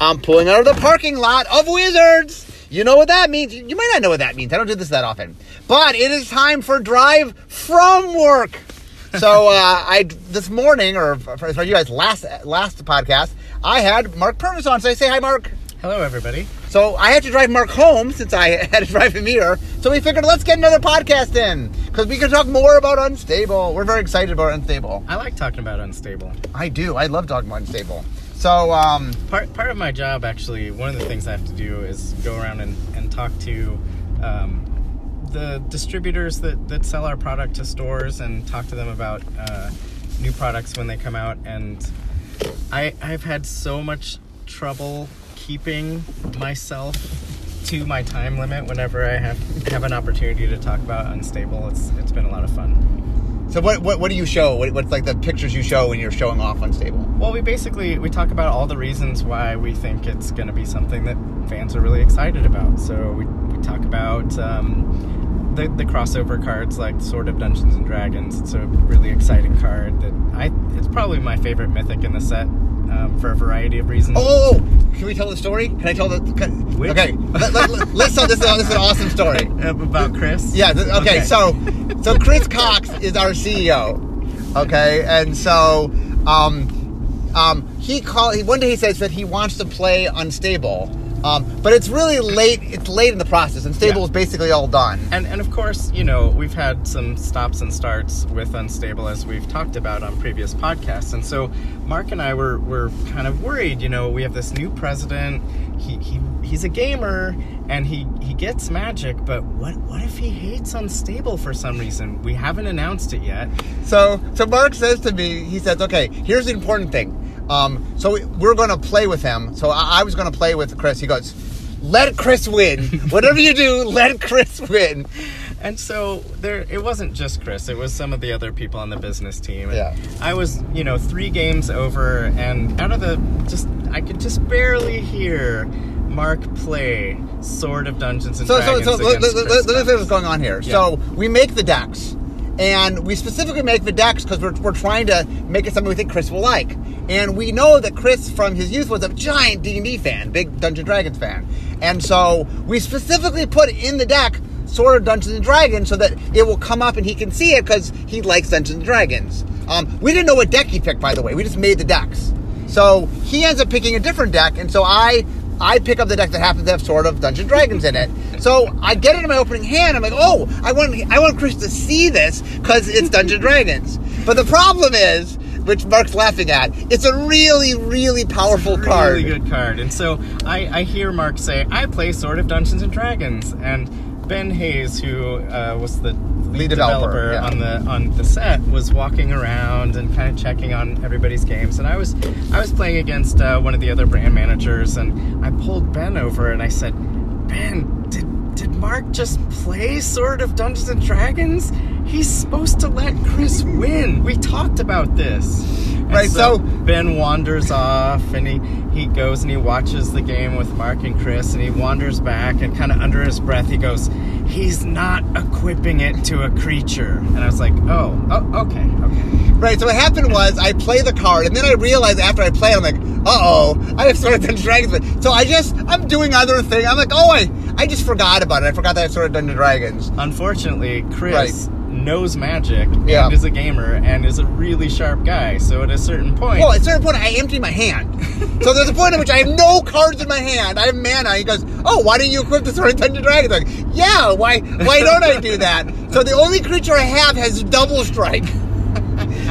I'm pulling out of the parking lot of Wizards. You know what that means. You might not know what that means. I don't do this that often. But it is time for drive from work. So this morning, or for you guys, last podcast, I had Mark Pernas on. So I say hi, Mark. Hello, everybody. So I had to drive Mark home since I had to drive him here. So we figured let's get another podcast in because we can talk more about Unstable. We're very excited about Unstable. I like talking about Unstable. I do. I love talking about Unstable. So part of my job, actually, one of the things I have to do is go around and talk to the distributors that sell our product to stores and talk to them about new products when they come out. And I've had so much trouble keeping myself to my time limit whenever I have an opportunity to talk about Unstable. It's been a lot of fun. So what do you show? What's like the pictures you show when you're showing off Unstable? Well, we talk about all the reasons why we think it's going to be something that fans are really excited about. So we talk about the crossover cards like Sword of Dungeons and Dragons. It's a really exciting card that it's probably my favorite mythic in the set. For a variety of reasons. Oh, can we tell the story? Can I tell the... Okay, let's tell this. This is an awesome story. About Chris? Yeah, okay. So Chris Cox is our CEO, okay? And so one day he says that he wants to play Unstable, but it's really late. It's late in the process. Unstable is basically all done. And of course, you know, we've had some stops and starts with Unstable as we've talked about on previous podcasts. And so Mark and I were kind of worried. You know, we have this new president. He's a gamer and he gets Magic, but what if he hates Unstable for some reason? We haven't announced it yet. So Mark says to me, he says, okay, here's the important thing. So we're going to play with him. So I was going to play with Chris. He goes, let Chris win. Whatever you do, let Chris win. And so it wasn't just Chris. It was some of the other people on the business team. And yeah. I was, you know, 3 games over, and out of I could just barely hear Mark play Sword of Dungeons and Dragons. So let's see what's going on here. Yeah. So we make the decks. And we specifically make the decks because we're trying to make it something we think Chris will like. And we know that Chris, from his youth, was a giant D&D fan, big Dungeons & Dragons fan. And so we specifically put in the deck Sword of Dungeons & Dragons so that it will come up and he can see it because he likes Dungeons & Dragons. We didn't know what deck he picked, by the way. We just made the decks. So he ends up picking a different deck, and so I pick up the deck that happens to have Sword of Dungeons and Dragons in it. So I get it in my opening hand. I'm like, oh, I want Chris to see this because it's Dungeons & Dragons. But the problem is, which Mark's laughing at, it's a really, really powerful card. It's a really good card. And so I hear Mark say, I play Sword of Dungeons and Dragons. And Ben Hayes, who was the lead developer yeah. on the set, was walking around and kind of checking on everybody's games, and I was playing against one of the other brand managers, and I pulled Ben over and I said, Ben, did Mark just play Sword of Dungeons and Dragons? He's supposed to let Chris win. We talked about this. And right, so Ben wanders off, and he goes and he watches the game with Mark and Chris, and he wanders back, and kind of under his breath he goes, he's not equipping it to a creature. And I was like, oh okay. Right, so what happened was I play the card, and then I realized after I play it, I'm like, uh-oh, I have Sword of Dungeons and Dragons. So I'm doing other things. I'm like, oh, I just forgot about it. I forgot that I have Sword of Dungeons and Dragons. Unfortunately, Chris... Right. knows Magic and is a gamer and is a really sharp guy. So at a certain point, I empty my hand. So there's a point at which I have no cards in my hand. I have mana. He goes, oh, why didn't you equip the Sword of Dungeons and Dragons? I'm like, yeah, why don't I do that? So the only creature I have has Double Strike.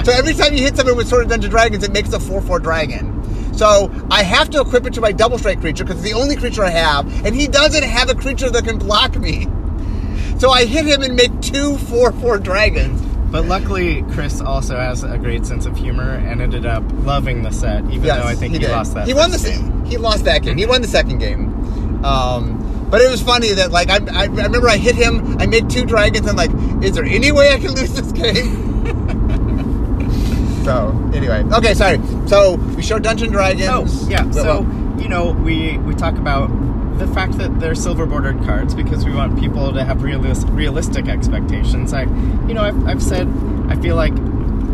So every time you hit someone with Sword of Dungeons and Dragons, it makes a 4/4 dragon. So I have to equip it to my Double Strike creature because it's the only creature I have, and he doesn't have a creature that can block me. So I hit him and make 2/4/4 dragons. But luckily, Chris also has a great sense of humor and ended up loving the set, even though I think he lost that. He won the game. He lost that game. He won the second game. But it was funny that, like, I remember I hit him, I made 2 dragons, and I'm like, is there any way I can lose this game? So, anyway. Okay, sorry. So, we showed Dungeons & Dragons. Oh, yeah. You know, we talk about the fact that they're silver bordered cards because we want people to have realistic expectations. I feel like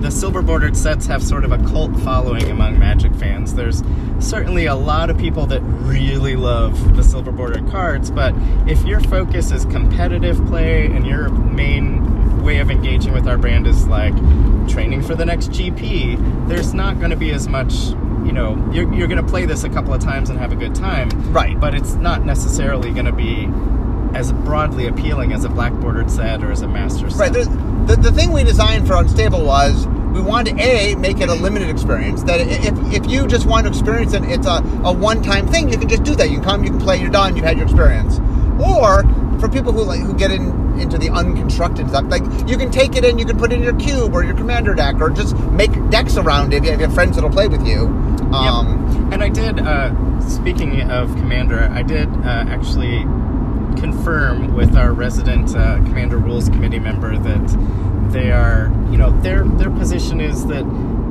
the silver-bordered sets have sort of a cult following among Magic fans. There's certainly a lot of people that really love the silver-bordered cards, but if your focus is competitive play and your main way of engaging with our brand is, like, training for the next GP, there's not going to be as much... You know, you're going to play this a couple of times and have a good time. Right. But it's not necessarily going to be as broadly appealing as a black-bordered set or as a master set. Right. The thing we designed for Unstable was we wanted to, A, make it a limited experience. That if you just want to experience it, it's a one-time thing, you can just do that. You can come, you can play, you're done, you've had your experience. Or for people who like get into the unconstructed stuff, like you can take it in, you can put it in your cube or your commander deck, or just make decks around it if you have friends that'll play with you. Yep. And I did, speaking of Commander, I did actually confirm with our resident Commander Rules Committee member that they are, you know, their position is that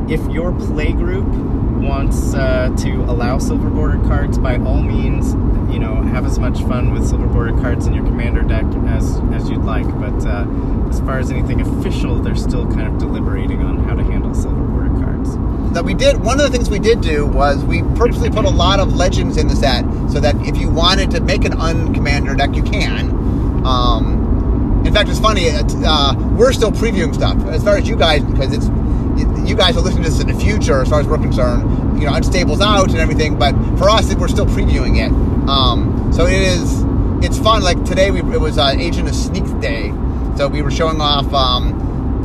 if your play group wants to allow silver-bordered cards, by all means, you know, have as much fun with silver-bordered cards in your Commander deck as you'd like. But as far as anything official, they're still kind of deliberating on how to handle silver-bordered cards. That we did, one of the things we did do was we purposely put a lot of legends in the set so that if you wanted to make an un-commander deck, you can. In fact, it's funny, we're still previewing stuff as far as you guys, because it's you guys are listening to this in the future as far as we're concerned. You know, Unstable's out and everything, but for us, we're still previewing it. So it's fun. Like today, it was Agent of Sneak Day, so we were showing off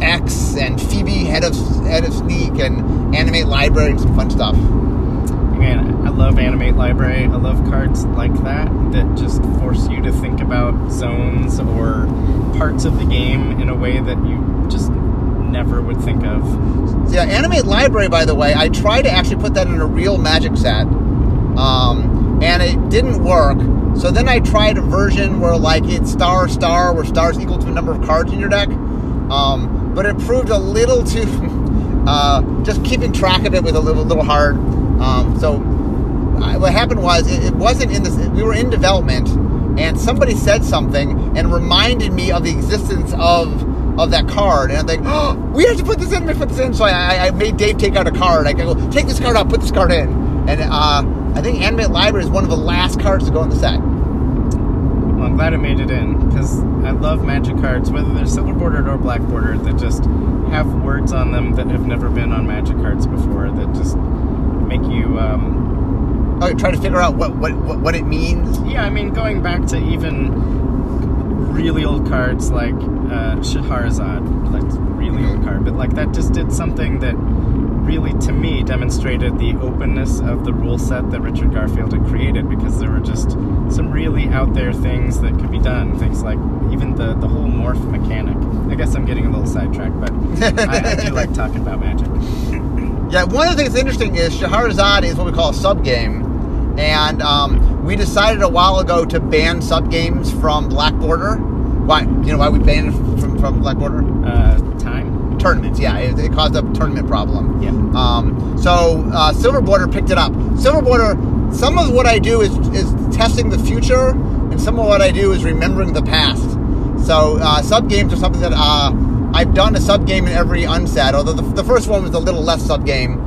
X and Phoebe, head of Sneak, and Animate Library, and some fun stuff. Man, I love Animate Library. I love cards like that just force you to think about zones or parts of the game in a way that you just never would think of. Yeah, Animate Library, by the way, I tried to actually put that in a real Magic set, and it didn't work. So then I tried a version where, like, it's star, star, where stars equal to the number of cards in your deck. But it proved a little too... just keeping track of it was a little hard. What happened was, it wasn't in this... We were in development, and somebody said something and reminded me of the existence of that card. And I'm like, oh, we have to put this in, we have to put this in. So I made Dave take out a card. I go, take this card out, put this card in. And I think Animate Library is one of the last cards to go in the set. Well, I'm glad I made it in, because I love Magic cards, whether they're silver-bordered or black-bordered, that just have words on them that have never been on Magic cards before, that just make you... try to figure out what it means? Yeah, I mean, going back to even really old cards like Shaharazad, that's a really old card, but like that just did something that really, to me, demonstrated the openness of the rule set that Richard Garfield had created, because there were just some really out there things that could be done. Things like even the whole morph mechanic. I guess I'm getting a little sidetracked, but I do like talking about Magic. Yeah, one of the things that's interesting is Shaharazad is what we call a subgame, and we decided a while ago to ban subgames from Black Border. Why? You know why we banned it from Black Border? Time. Tournaments, yeah. It caused a tournament problem. Yeah. So Silver Border picked it up. Silver Border, some of what I do is testing the future, and some of what I do is remembering the past. So subgames are something that I've done a subgame in every Unset, although the first one was a little less subgame,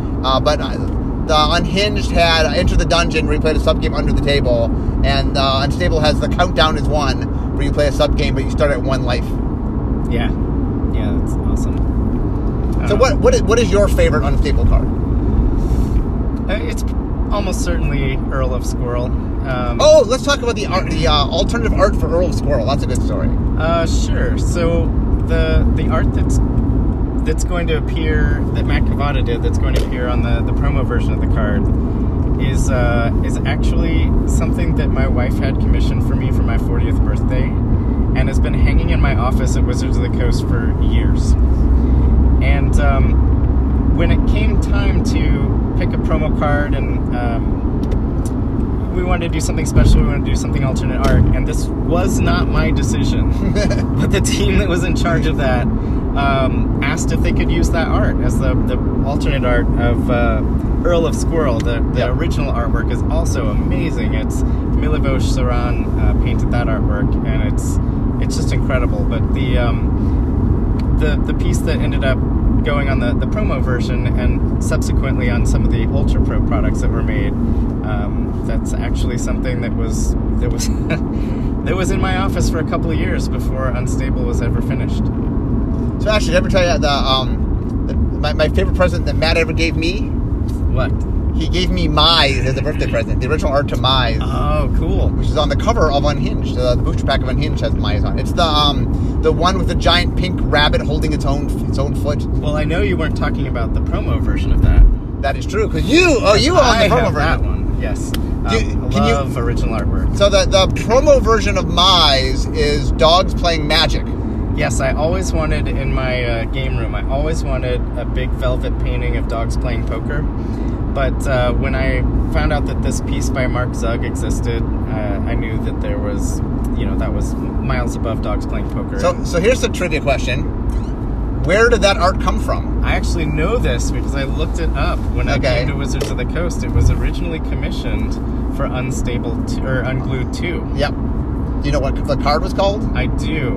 but the Unhinged had Enter the Dungeon, where you played a subgame under the table, and Unstable has The Countdown is One, where you play a subgame, but you start at one life. Yeah. Yeah, that's awesome. So what is your favorite Unstable card? It's almost certainly Earl of Squirrel. Let's talk about the alternative art for Earl of Squirrel. That's a good story. Sure. So the art that's going to appear, that Matt Cavotta did, that's going to appear on the promo version of the card, is actually something that my wife had commissioned for me for my 40th birthday, and has been hanging in my office at Wizards of the Coast for years. And when it came time to pick a promo card, and we wanted to do something special, we wanted to do something alternate art, and this was not my decision, but the team that was in charge of that asked if they could use that art as the alternate art of Earl of Squirrel. The original artwork is also amazing. It's Millevauche Saran painted that artwork, and it's just incredible. But the piece that ended up going on the promo version and subsequently on some of the Ultra Pro products that were made. That's actually something that was that was in my office for a couple of years before Unstable was ever finished. So actually, let me tell you the, my favorite present that Matt ever gave me. What? He gave me Mize as a birthday present, the original art to Mize. Oh, cool. Which is on the cover of Unhinged. The booster pack of Unhinged has Mize on it. It's the one with the giant pink rabbit holding its own foot. Well, I know you weren't talking about the promo version of that. That is true, because you own the promo version. That one, yes. I love original artwork. So the promo version of Mize is dogs playing magic. Yes, I always wanted, in my game room, I always wanted a big velvet painting of dogs playing poker. But when I found out that this piece by Mark Zug existed, I knew that there was, that was miles above dogs playing poker. So here's the trivia question. Where did that art come from? I actually know this because I looked it up when I came to Wizards of the Coast. It was originally commissioned for Unstable or Unglued 2. Yep. Do you know what the card was called? I do.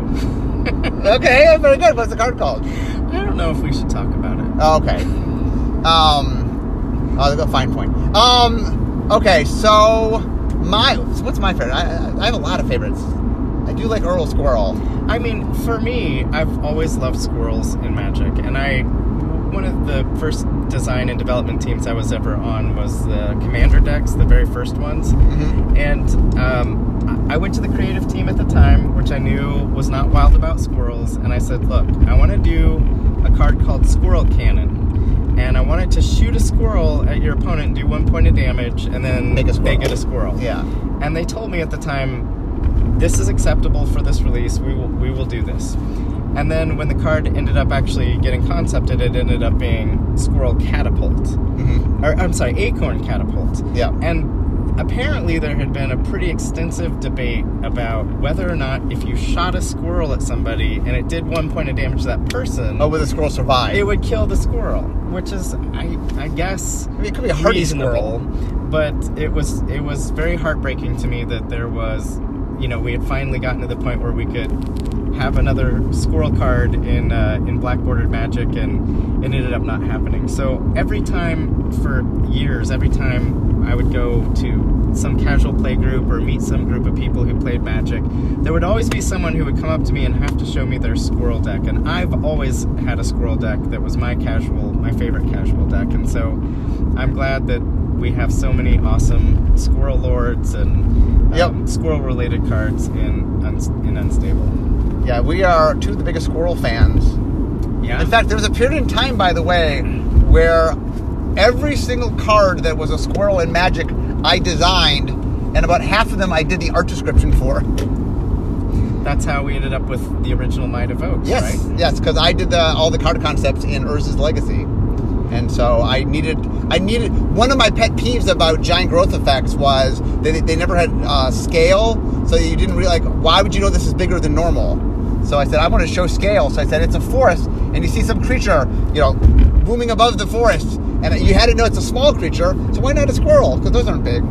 Okay, very good. What's the card called? I don't know if we should talk about it. Oh, okay. Oh, that's a fine point. Okay, so what's my favorite? I have a lot of favorites. I do like Earl of Squirrel. I mean, for me, I've always loved squirrels in Magic, and one of the first design and development teams I was ever on was the Commander decks, the very first ones. Mm-hmm. And I went to the creative team at the time, which I knew was not wild about squirrels, and I said, look, I want to do a card called Squirrel Cannon. And I wanted to shoot a squirrel at your opponent, do 1 point of damage, and then they get a squirrel. Yeah. And they told me at the time, this is acceptable for this release, we will do this. And then when the card ended up actually getting concepted, it ended up being Squirrel Catapult. Mm-hmm. Or, I'm sorry, Acorn Catapult. Yeah. And apparently there had been a pretty extensive debate about whether or not if you shot a squirrel at somebody and it did 1 point of damage to that person... Oh, would the squirrel survive? It would kill the squirrel, which is, I guess... I mean, it could be a hardy squirrel. But it was very heartbreaking to me that there was... we had finally gotten to the point where we could have another squirrel card in black bordered Magic, and it ended up not happening. So every time for years, I would go to some casual play group or meet some group of people who played Magic, there would always be someone who would come up to me and have to show me their squirrel deck. And I've always had a squirrel deck that was my favorite casual deck. And so I'm glad that we have so many awesome squirrel lords and squirrel-related cards in Unstable. Yeah, we are two of the biggest squirrel fans. Yeah. In fact, there was a period in time, by the way, where every single card that was a squirrel in Magic I designed, and about half of them I did the art description for. That's how we ended up with the original Night of Oaks, yes, right? Yes, because I did all the card concepts in Urza's Legacy. And so I needed one of my pet peeves about giant growth effects was they never had scale, so you didn't really why would you know this is bigger than normal? So I said, I want to show scale. So I said, it's a forest, and you see some creature, booming above the forest, and you had to know it's a small creature, so why not a squirrel? Because those aren't big.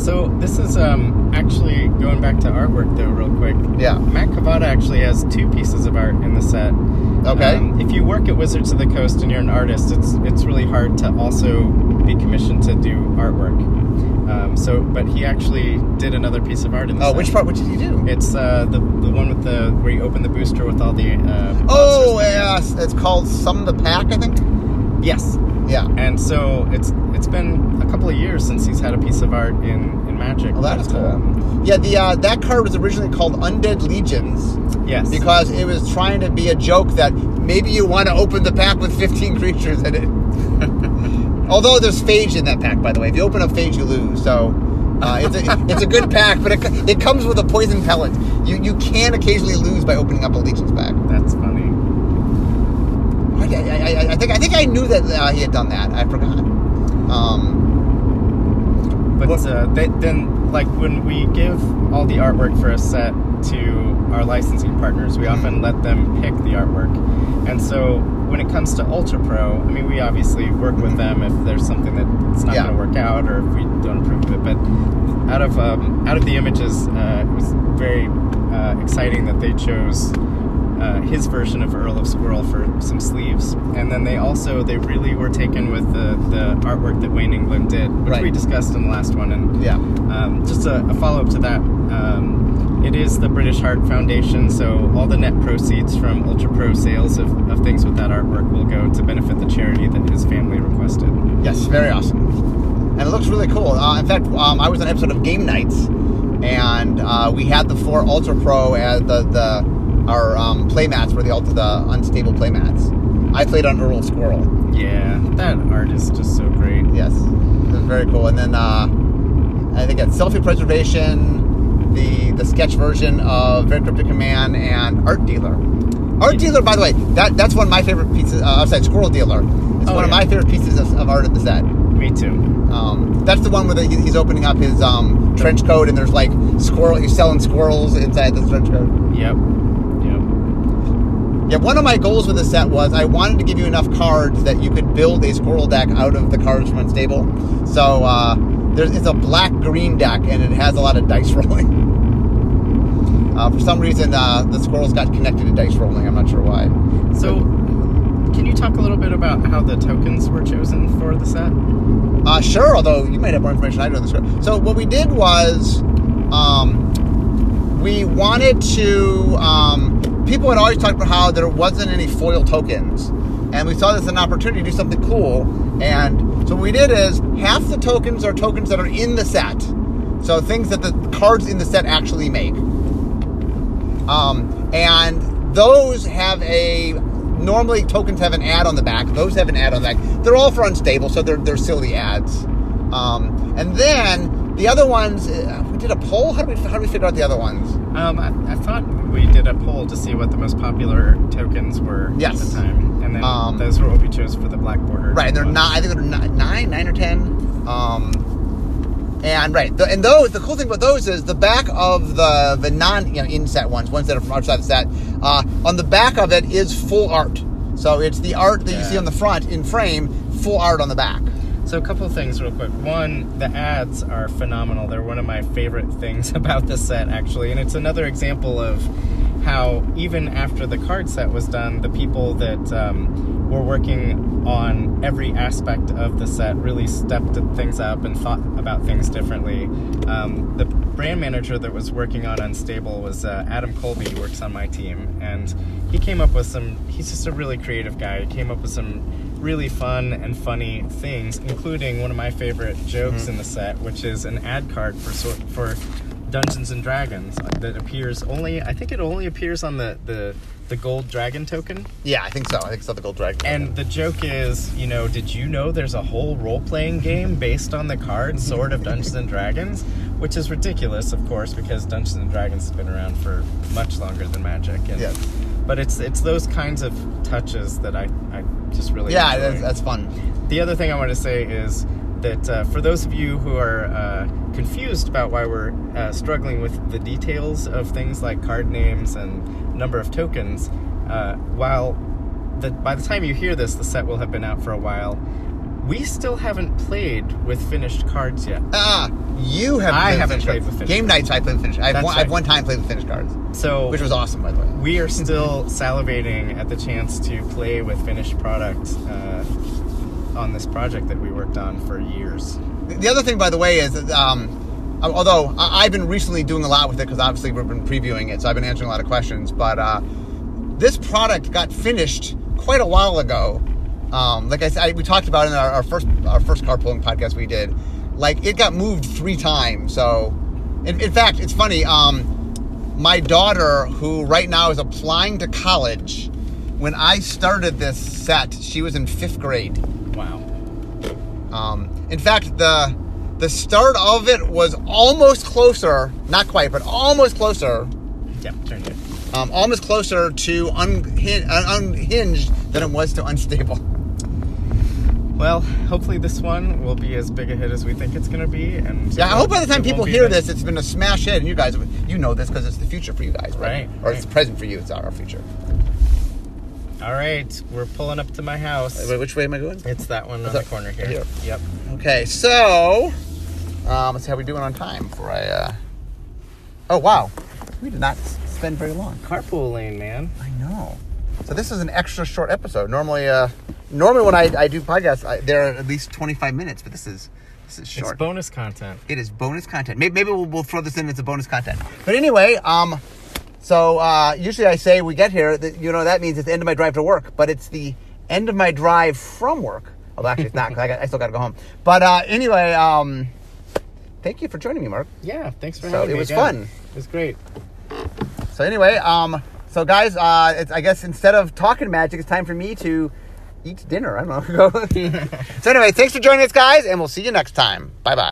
So this is actually going back to artwork though real quick. Yeah. Matt Cavotta actually has two pieces of art in the set. Okay. If you work at Wizards of the Coast and you're an artist, it's really hard to also be commissioned to do artwork. But he actually did another piece of art in the set. Oh, which part? What did he do? It's the one with where you open the booster with all the. It's called Sum the Pack, I think. Yes. Yeah. And so it's been a couple of years since he's had a piece of art in Magic. Oh, that's cool. Yeah, that card was originally called Undead Legions. Yes. Because it was trying to be a joke that maybe you want to open the pack with 15 creatures in it. Although there's Phage in that pack, by the way. If you open up Phage, you lose. So it's a good pack, but it comes with a poison pellet. You can occasionally lose by opening up a Legions pack. That's funny. I think I knew that he had done that. I forgot. When we give all the artwork for a set to our licensing partners, we often let them pick the artwork. And so when it comes to Ultra Pro, I mean, we obviously work with them if there's something that's not going to work out or if we don't approve of it. But out of the images, it was very exciting that they chose his version of Earl of Squirrel for some sleeves. And then they really were taken with the artwork that Wayne England did, which we discussed in the last one. And just a follow-up to that, it is the British Heart Foundation, so all the net proceeds from Ultra Pro sales of things with that artwork will go to benefit the charity that his family requested. Yes, very awesome. And it looks really cool. In fact, I was on an episode of Game Nights, and we had the four Ultra Pro as our playmats were the Unstable playmats. I played on Urza's Squirrel. Yeah, that art is just so great. Yes, it was very cool. And then I think at Selfie Preservation, the sketch version of Very Cryptic Command, and Art Dealer. Art Dealer, by the way, that's one of my favorite pieces. Squirrel Dealer. It's one of my favorite pieces of art of the set. Me too. That's the one where he's opening up his trench coat, and there's like squirrel. He's selling squirrels inside the trench coat. Yep. Yeah, one of my goals with the set was I wanted to give you enough cards that you could build a squirrel deck out of the cards from Unstable. So it's a black-green deck, and it has a lot of dice rolling. For some reason, the squirrels got connected to dice rolling. I'm not sure why. So can you talk a little bit about how the tokens were chosen for the set? Sure, although you might have more information I do on the script. So what we did was we wanted to... people had always talked about how there wasn't any foil tokens, and we saw this as an opportunity to do something cool. And so what we did is half the tokens are tokens that are in the set, so things that the cards in the set actually make, and those have normally tokens have an ad on the back. Those have an ad on the back. They're all for Unstable, so they're silly ads. And then the other ones, we did a poll. How do we figure out the other ones? I thought we did a poll to see what the most popular tokens were at the time, and then those were what we chose for the black border. Right, and they're not. I think they're 9 or 10. And those. The cool thing about those is the back of the non inset ones that are from outside the set. On the back of it is full art, so it's the art that you see on the front in frame, full art on the back. So a couple of things real quick. One, the ads are phenomenal. They're one of my favorite things about the set, actually. And it's another example of how even after the card set was done, the people that were working on every aspect of the set really stepped things up and thought about things differently. The brand manager that was working on Unstable was Adam Colby, who works on my team. And he came up with he's just a really creative guy. He came up with some really fun and funny things, including one of my favorite jokes in the set, which is an ad card for Dungeons and Dragons that appears only, I think it only appears on the gold dragon token. Yeah, I think so. I think it's on the gold dragon token. And the joke is, did you know there's a whole role-playing game based on the card Sword of Dungeons and Dragons? Which is ridiculous, of course, because Dungeons and Dragons has been around for much longer than Magic. And, yes. But it's those kinds of touches that I just really enjoy. That's fun. The other thing I want to say is that for those of you who are confused about why we're struggling with the details of things like card names and number of tokens, by the time you hear this, the set will have been out for a while. We still haven't played with finished cards yet. You haven't. I haven't played with finished cards. Game nights, I played with finished cards. I've one time played with finished cards, which was awesome, by the way. We are still salivating at the chance to play with finished product on this project that we worked on for years. The other thing, by the way, is that, although I've been recently doing a lot with it because obviously we've been previewing it, so I've been answering a lot of questions, but this product got finished quite a while ago. Like I said, we talked about in our first carpooling podcast we did, like it got moved 3 times. So in fact, it's funny. My daughter, who right now is applying to college, when I started this set, she was in 5th grade. Wow. In fact, the start of it was almost closer, not quite, but almost closer. Yeah, turned it. Almost closer to Unhinged than it was to Unstable. Well, hopefully this one will be as big a hit as we think it's going to be. And I hope by the time people hear this, it's been a smash hit. And you guys, this because it's the future for you guys, right? Or it's the present for you. It's our future. All right. We're pulling up to my house. Wait, which way am I going? It's that one on the corner here. Yep. Okay. So, let's see how we doing on time. Oh, wow. We did not been very long. Carpooling, man. I know. So this is an extra short episode. Normally, normally when I do podcasts, they're at least 25 minutes, but this is short. It's bonus content. It is bonus content. Maybe we'll throw this in as a bonus content. But anyway, so usually I say we get here, that means it's the end of my drive to work, but it's the end of my drive from work. Although actually it's not, because I still got to go home. But anyway, thank you for joining me, Mark. Yeah, thanks for having me. It was fun. It was great. So anyway, so guys, I guess instead of talking magic, it's time for me to eat dinner. I don't know. So anyway, thanks for joining us, guys, and we'll see you next time. Bye-bye.